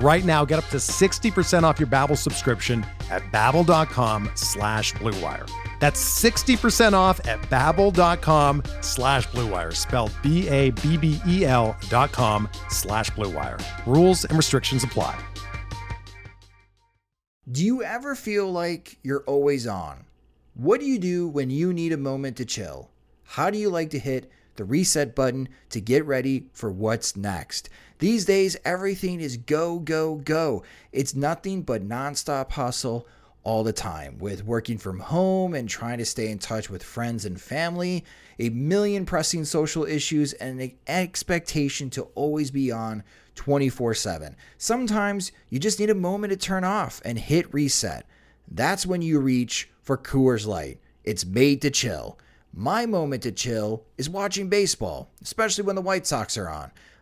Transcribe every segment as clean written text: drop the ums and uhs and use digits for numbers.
Right now, get up to 60% off your Babbel subscription at babbel.com/BlueWire. That's 60% off at babbel.com/BlueWire, spelled BABBEL.com/BlueWire. Rules and restrictions apply. Do you ever feel like you're always on? What do you do when you need a moment to chill? How do you like to hit the reset button to get ready for what's next? These days, everything is go, go, go. It's nothing but nonstop hustle all the time. With working from home and trying to stay in touch with friends and family, a million pressing social issues, and an expectation to always be on 24/7. Sometimes you just need a moment to turn off and hit reset. That's when you reach for Coors Light. It's made to chill. My moment to chill is watching baseball, especially when the White Sox are on.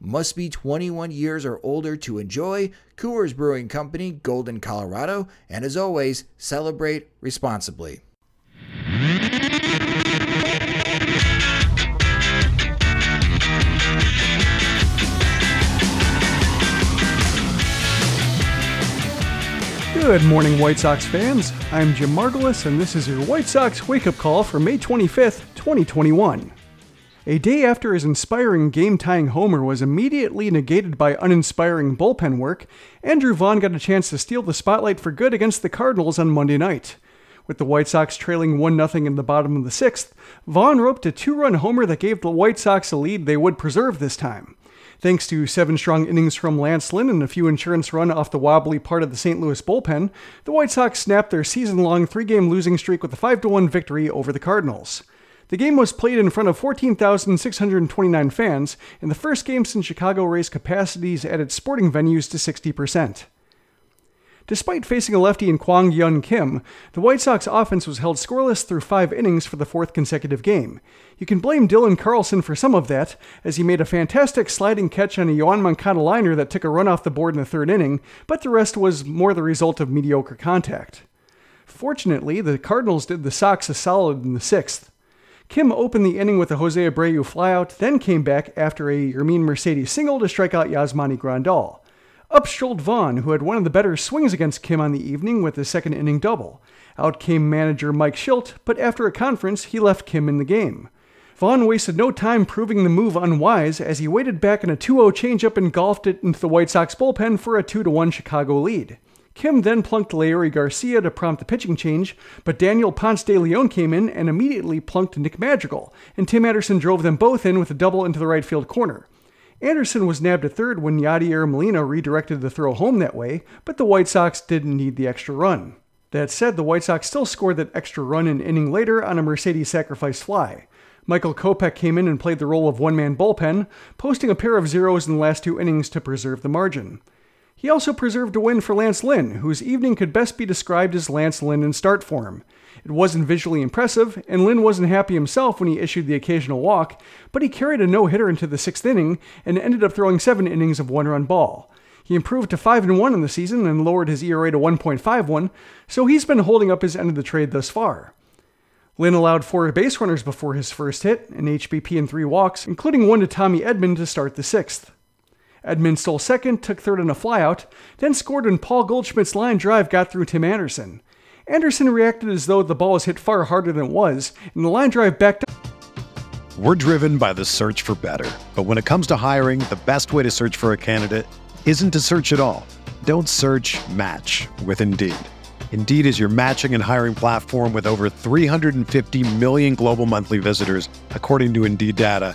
Must be 21 years or older to enjoy. Coors Brewing Company, Golden, Colorado. And as always, celebrate responsibly. Good morning, White Sox fans. I'm Jim Margulis, and this is your White Sox wake-up call for May 25th, 2021. A day after his inspiring game-tying homer was immediately negated by uninspiring bullpen work, Andrew Vaughn got a chance to steal the spotlight for good against the Cardinals on Monday night. With the White Sox trailing 1-0 in the bottom of the sixth, Vaughn roped a 2-run homer that gave the White Sox a lead they would preserve this time. Thanks to 7 strong innings from Lance Lynn and a few insurance run off the wobbly part of the St. Louis bullpen, the White Sox snapped their season-long 3-game losing streak with a 5-1 victory over the Cardinals. The game was played in front of 14,629 fans, and the first game since Chicago raised capacities at its sporting venues to 60%. Despite facing a lefty in Kwang Hyun Kim, the White Sox offense was held scoreless through 5 innings for the 4th consecutive game. You can blame Dylan Carlson for some of that, as he made a fantastic sliding catch on a Yoán Moncada liner that took a run off the board in the 3rd inning, but the rest was more the result of mediocre contact. Fortunately, the Cardinals did the Sox a solid in the 6th. Kim opened the inning with a Jose Abreu flyout, then came back after a Yermin Mercedes single to strike out Yasmani Grandal. Up strolled Vaughn, who had one of the better swings against Kim on the evening with his 2nd inning double. Out came manager Mike Schilt, but after a conference, he left Kim in the game. Vaughn wasted no time proving the move unwise, as he waited back in a 2-0 changeup and golfed it into the White Sox bullpen for a 2-1 Chicago lead. Kim then plunked Leary Garcia to prompt the pitching change, but Daniel Ponce de Leon came in and immediately plunked Nick Madrigal, and Tim Anderson drove them both in with a double into the right field corner. Anderson was nabbed at 3rd when Yadier Molina redirected the throw home that way, but the White Sox didn't need the extra run. That said, the White Sox still scored that extra run an inning later on a Mercedes sacrifice fly. Michael Kopech came in and played the role of one-man bullpen, posting a pair of zeros in the last 2 innings to preserve the margin. He also preserved a win for Lance Lynn, whose evening could best be described as Lance Lynn in start form. It wasn't visually impressive, and Lynn wasn't happy himself when he issued the occasional walk, but he carried a no-hitter into the 6th inning and ended up throwing 7 innings of one-run ball. He improved to 5-1 in the season and lowered his ERA to 1.51, so he's been holding up his end of the trade thus far. Lynn allowed 4 base runners before his first hit, an HBP and 3 walks, including one to Tommy Edman to start the 6th. Edman stole second, took third on a flyout, then scored when Paul Goldschmidt's line drive got through Tim Anderson. Anderson reacted as though the ball was hit far harder than it was, and the line drive backed up. We're driven by the search for better, but when it comes to hiring, the best way to search for a candidate isn't to search at all. Don't search, match with Indeed. Indeed is your matching and hiring platform with over 350 million global monthly visitors, according to Indeed data,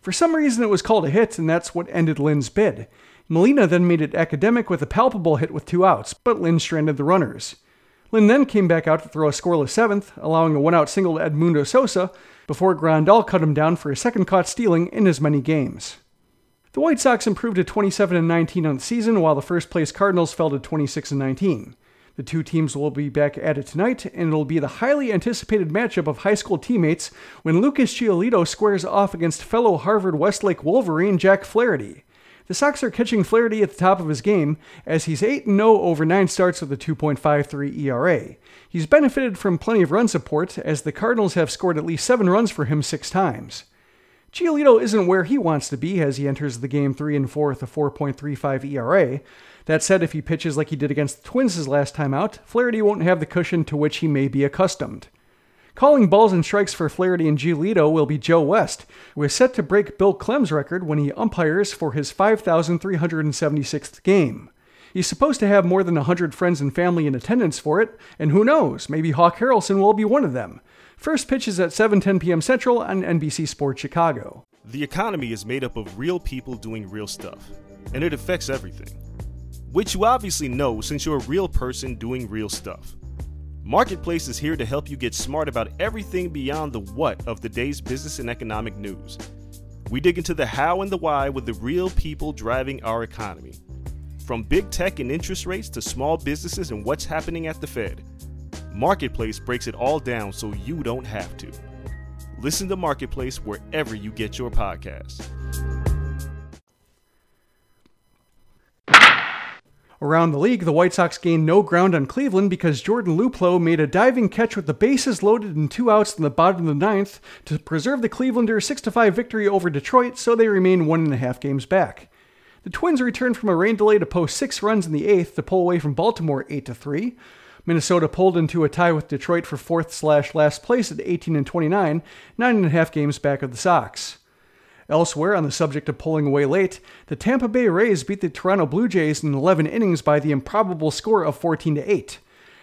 For some reason it was called a hit, and that's what ended Lynn's bid. Molina then made it academic with a palpable hit with 2 outs, but Lynn stranded the runners. Lynn then came back out to throw a scoreless 7th, allowing a 1-out single to Edmundo Sosa, before Grandal cut him down for a second caught stealing in as many games. The White Sox improved to 27-19 on the season, while the first-place Cardinals fell to 26-19. The two teams will be back at it tonight, and it'll be the highly anticipated matchup of high school teammates when Lucas Giolito squares off against fellow Harvard-Westlake Wolverine Jack Flaherty. The Sox are catching Flaherty at the top of his game, as he's 8-0 over 9 starts with a 2.53 ERA. He's benefited from plenty of run support, as the Cardinals have scored at least 7 runs for him 6 times. Giolito isn't where he wants to be as he enters the game 3-4 with a 4.35 ERA. That said, if he pitches like he did against the Twins his last time out, Flaherty won't have the cushion to which he may be accustomed. Calling balls and strikes for Flaherty and Giolito will be Joe West, who is set to break Bill Clem's record when he umpires for his 5,376th game. He's supposed to have more than 100 friends and family in attendance for it, and who knows, maybe Hawk Harrelson will be one of them. First pitch is at 7:10 p.m. Central on NBC Sports Chicago. The economy is made up of real people doing real stuff, and it affects everything. Which you obviously know since you're a real person doing real stuff. Marketplace is here to help you get smart about everything beyond the what of the day's business and economic news. We dig into the how and the why with the real people driving our economy. From big tech and interest rates to small businesses and what's happening at the Fed, Marketplace breaks it all down so you don't have to. Listen to Marketplace wherever you get your podcasts. Around the league, the White Sox gained no ground on Cleveland because Jordan Luplow made a diving catch with the bases loaded and 2 outs in the bottom of the 9th to preserve the Clevelanders' 6-5 victory over Detroit, so they remain 1.5 games back. The Twins returned from a rain delay to post 6 runs in the 8th to pull away from Baltimore 8-3. Minnesota pulled into a tie with Detroit for 4th/last place at 18-29, 9.5 games back of the Sox. Elsewhere, on the subject of pulling away late, the Tampa Bay Rays beat the Toronto Blue Jays in 11 innings by the improbable score of 14-8.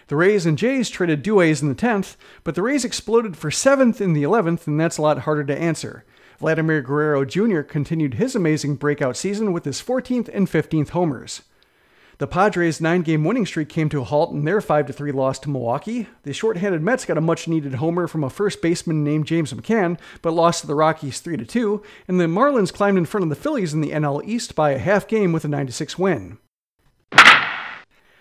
The Rays and Jays traded duels in the 10th, but the Rays exploded for 7th in the 11th, and that's a lot harder to answer. Vladimir Guerrero Jr. continued his amazing breakout season with his 14th and 15th homers. The Padres' 9-game winning streak came to a halt in their 5-3 loss to Milwaukee. The shorthanded Mets got a much-needed homer from a first baseman named James McCann, but lost to the Rockies 3-2, and the Marlins climbed in front of the Phillies in the NL East by a half game with a 9-6 win.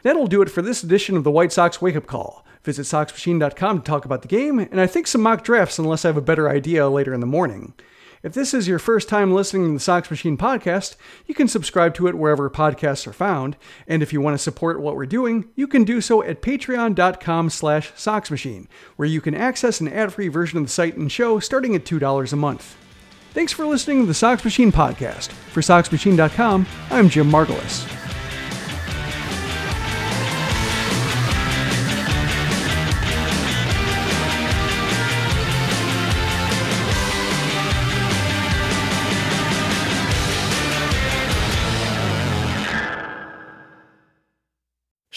That'll do it for this edition of the White Sox Wake-Up Call. Visit SoxMachine.com to talk about the game, and I think some mock drafts unless I have a better idea later in the morning. If this is your first time listening to the Sox Machine podcast, you can subscribe to it wherever podcasts are found. And if you want to support what we're doing, you can do so at patreon.com/SoxMachine, where you can access an ad-free version of the site and show starting at $2 a month. Thanks for listening to the Sox Machine podcast. For SoxMachine.com, I'm Jim Margulis.